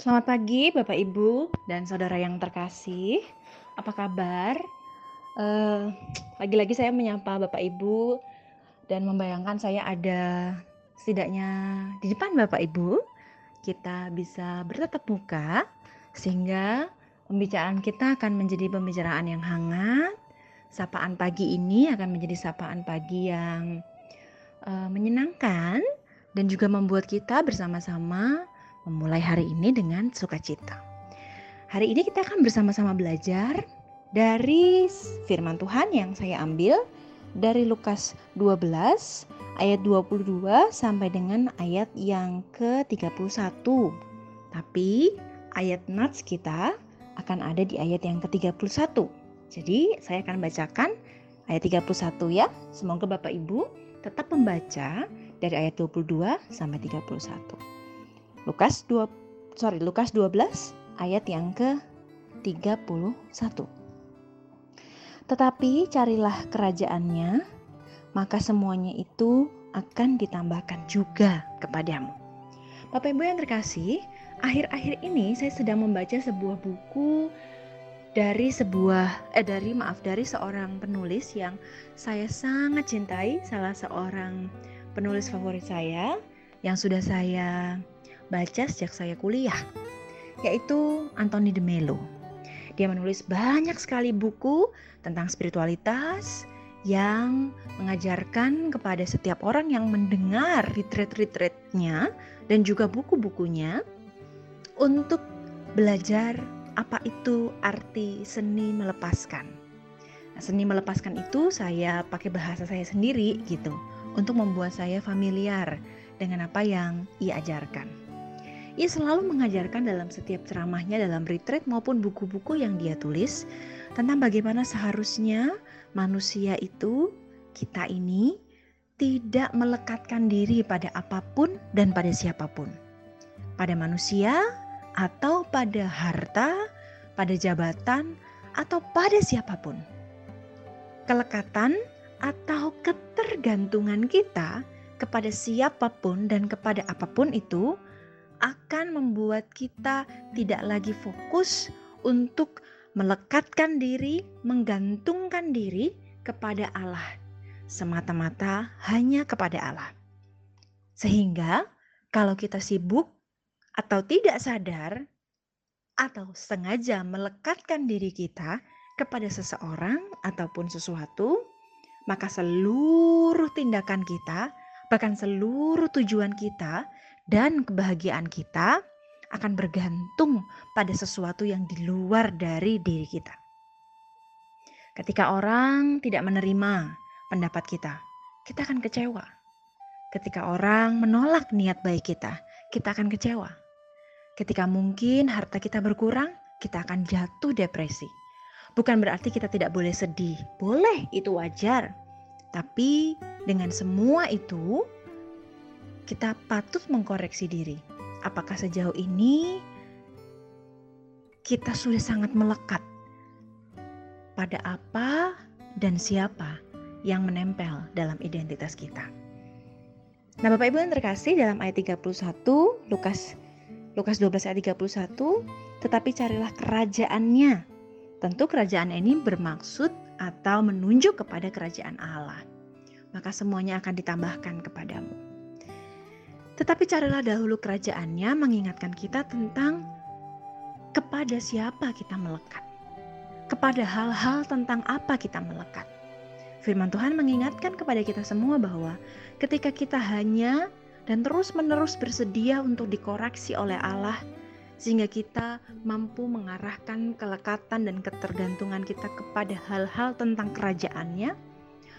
Selamat pagi Bapak Ibu dan Saudara yang terkasih. Apa kabar? Lagi-lagi saya menyapa Bapak Ibu dan membayangkan saya ada setidaknya di depan Bapak Ibu. Kita bisa bertatap muka sehingga pembicaraan kita akan menjadi pembicaraan yang hangat. Sapaan pagi ini akan menjadi sapaan pagi yang menyenangkan dan juga membuat kita bersama-sama memulai hari ini dengan sukacita. Hari ini kita akan bersama-sama belajar dari firman Tuhan yang saya ambil dari Lukas 12 ayat 22 sampai dengan ayat yang ke-31. Tapi ayat nats kita akan ada di ayat yang ke-31. Jadi saya akan bacakan ayat 31 ya. Semoga Bapak Ibu tetap membaca dari ayat 22 sampai 31. Lukas 12 ayat yang ke-31. Tetapi carilah kerajaannya, maka semuanya itu akan ditambahkan juga kepadamu. Bapak Ibu yang terkasih, akhir-akhir ini saya sedang membaca sebuah buku dari seorang penulis yang saya sangat cintai, salah seorang penulis favorit saya yang sudah saya baca sejak saya kuliah, yaitu Anthony de Mello. Dia menulis banyak sekali buku tentang spiritualitas yang mengajarkan kepada setiap orang yang mendengar retreat-retreatnya dan juga buku-bukunya untuk belajar apa itu arti seni melepaskan. Nah, seni melepaskan itu saya pakai bahasa saya sendiri gitu untuk membuat saya familiar dengan apa yang ia ajarkan. Ia selalu mengajarkan dalam setiap ceramahnya, dalam retreat maupun buku-buku yang dia tulis, tentang bagaimana seharusnya manusia itu, kita ini, tidak melekatkan diri pada apapun dan pada siapapun. Pada manusia, atau pada harta, pada jabatan, atau pada siapapun. Kelekatan atau ketergantungan kita kepada siapapun dan kepada apapun itu akan membuat kita tidak lagi fokus untuk melekatkan diri, menggantungkan diri kepada Allah, semata-mata hanya kepada Allah. Sehingga kalau kita sibuk atau tidak sadar atau sengaja melekatkan diri kita kepada seseorang ataupun sesuatu, maka seluruh tindakan kita, bahkan seluruh tujuan kita dan kebahagiaan kita akan bergantung pada sesuatu yang di luar dari diri kita. Ketika orang tidak menerima pendapat kita, kita akan kecewa. Ketika orang menolak niat baik kita, kita akan kecewa. Ketika mungkin harta kita berkurang, kita akan jatuh depresi. Bukan berarti kita tidak boleh sedih. Boleh, itu wajar. Tapi dengan semua itu, kita patut mengkoreksi diri. Apakah sejauh ini kita sudah sangat melekat pada apa dan siapa yang menempel dalam identitas kita? Nah, Bapak Ibu yang terkasih, dalam ayat 31, Lukas 12 ayat 31, tetapi carilah kerajaannya. Tentu kerajaan ini bermaksud atau menunjuk kepada kerajaan Allah. Maka semuanya akan ditambahkan kepadamu. Tetapi carilah dahulu kerajaannya, mengingatkan kita tentang kepada siapa kita melekat. Kepada hal-hal tentang apa kita melekat. Firman Tuhan mengingatkan kepada kita semua bahwa ketika kita hanya dan terus-menerus bersedia untuk dikoreksi oleh Allah, sehingga kita mampu mengarahkan kelekatan dan ketergantungan kita kepada hal-hal tentang kerajaannya,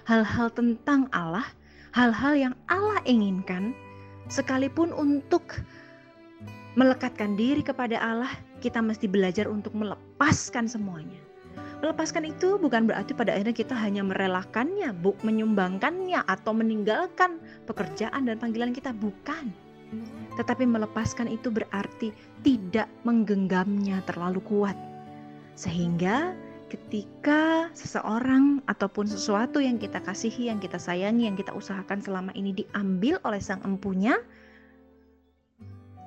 hal-hal tentang Allah, hal-hal yang Allah inginkan. Sekalipun untuk melekatkan diri kepada Allah, kita mesti belajar untuk melepaskan semuanya. Melepaskan itu bukan berarti pada akhirnya kita hanya merelakannya, menyumbangkannya, atau meninggalkan pekerjaan dan panggilan kita. Bukan. Tetapi melepaskan itu berarti tidak menggenggamnya terlalu kuat. Sehingga ketika seseorang ataupun sesuatu yang kita kasihi, yang kita sayangi, yang kita usahakan selama ini diambil oleh sang empunya,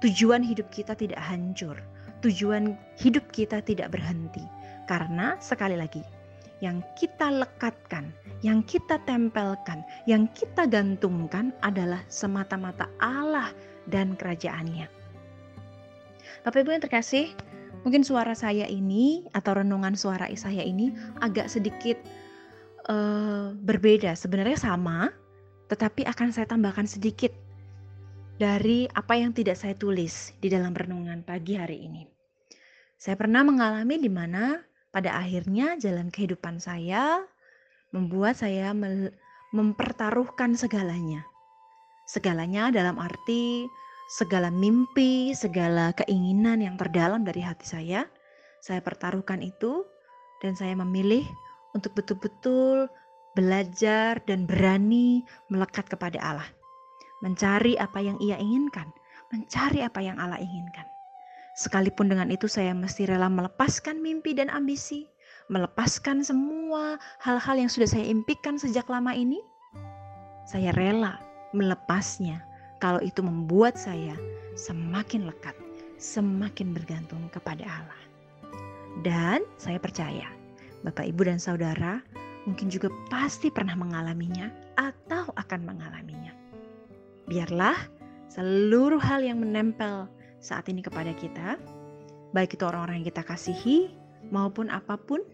Tujuan hidup kita tidak hancur, tujuan hidup kita tidak berhenti. Karena sekali lagi, yang kita lekatkan, yang kita tempelkan, yang kita gantungkan adalah semata-mata Allah dan kerajaannya. Bapak Ibu yang terkasih, mungkin suara saya ini atau renungan suara saya ini agak sedikit berbeda. Sebenarnya sama, tetapi akan saya tambahkan sedikit dari apa yang tidak saya tulis di dalam renungan pagi hari ini. Saya pernah mengalami di mana pada akhirnya jalan kehidupan saya membuat saya mempertaruhkan segalanya. Segalanya dalam arti segala mimpi, segala keinginan yang terdalam dari hati saya pertaruhkan itu, dan saya memilih untuk betul-betul belajar dan berani melekat kepada Allah. Mencari apa yang Ia inginkan, mencari apa yang Allah inginkan. Sekalipun dengan itu saya mesti rela melepaskan mimpi dan ambisi, melepaskan semua hal-hal yang sudah saya impikan sejak lama ini. Saya rela melepasnya kalau itu membuat saya semakin lekat, semakin bergantung kepada Allah. Dan saya percaya, Bapak, Ibu, dan Saudara mungkin juga pasti pernah mengalaminya atau akan mengalaminya. Biarlah seluruh hal yang menempel saat ini kepada kita, baik itu orang-orang yang kita kasihi maupun apapun,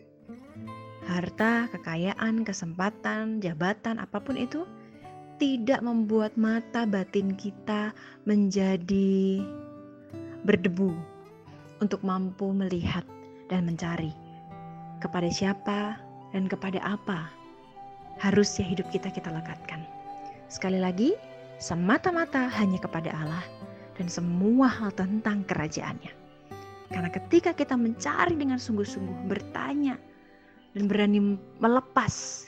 harta, kekayaan, kesempatan, jabatan, apapun itu, tidak membuat mata batin kita menjadi berdebu untuk mampu melihat dan mencari kepada siapa dan kepada apa harusnya hidup kita lekatkan. Sekali lagi, semata-mata hanya kepada Allah dan semua hal tentang kerajaannya. Karena ketika kita mencari dengan sungguh-sungguh, bertanya dan berani melepas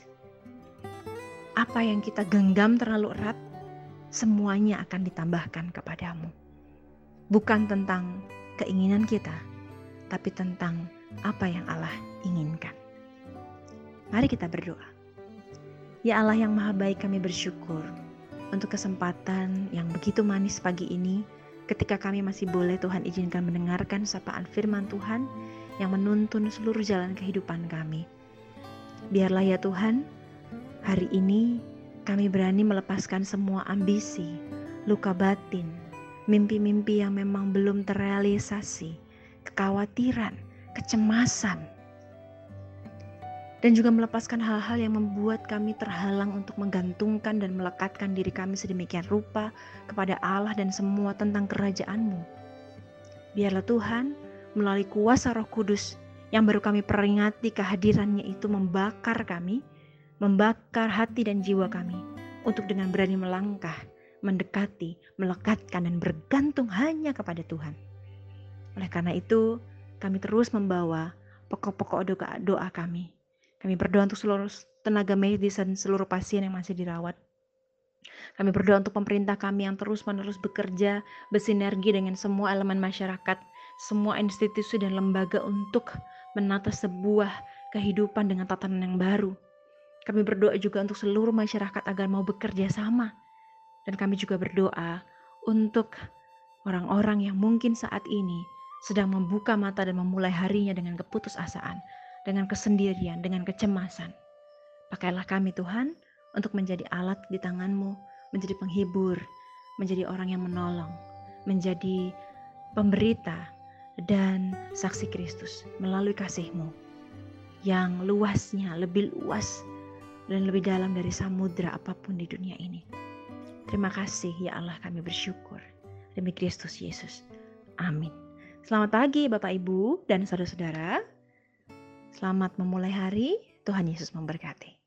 apa yang kita genggam terlalu erat, semuanya akan ditambahkan kepadamu. Bukan tentang keinginan kita, tapi tentang apa yang Allah inginkan. Mari kita berdoa. Ya Allah yang Maha Baik, kami bersyukur untuk kesempatan yang begitu manis pagi ini, ketika kami masih boleh Tuhan izinkan mendengarkan sapaan firman Tuhan yang menuntun seluruh jalan kehidupan kami. Biarlah ya Tuhan, hari ini kami berani melepaskan semua ambisi, luka batin, mimpi-mimpi yang memang belum terrealisasi, kekhawatiran, kecemasan. Dan juga melepaskan hal-hal yang membuat kami terhalang untuk menggantungkan dan melekatkan diri kami sedemikian rupa kepada Allah dan semua tentang kerajaan-Mu. Biarlah Tuhan, melalui kuasa Roh Kudus yang baru kami peringati kehadirannya itu membakar kami, membakar hati dan jiwa kami untuk dengan berani melangkah, mendekati, melekatkan dan bergantung hanya kepada Tuhan. Oleh karena itu, kami terus membawa pokok-pokok doa kami. Kami berdoa untuk seluruh tenaga medis dan seluruh pasien yang masih dirawat. Kami berdoa untuk pemerintah kami yang terus-menerus bekerja, bersinergi dengan semua elemen masyarakat, semua institusi dan lembaga untuk menata sebuah kehidupan dengan tatanan yang baru. Kami berdoa juga untuk seluruh masyarakat agar mau bekerja sama. Dan kami juga berdoa untuk orang-orang yang mungkin saat ini sedang membuka mata dan memulai harinya dengan keputusasaan, dengan kesendirian, dengan kecemasan. Pakailah kami Tuhan untuk menjadi alat di tangan-Mu, menjadi penghibur, menjadi orang yang menolong, menjadi pemberita dan saksi Kristus melalui kasih-Mu yang luasnya lebih luas dan lebih dalam dari samudra apapun di dunia ini. Terima kasih ya Allah, kami bersyukur. Demi Kristus Yesus. Amin. Selamat pagi Bapak, Ibu, dan saudara-saudara. Selamat memulai hari. Tuhan Yesus memberkati.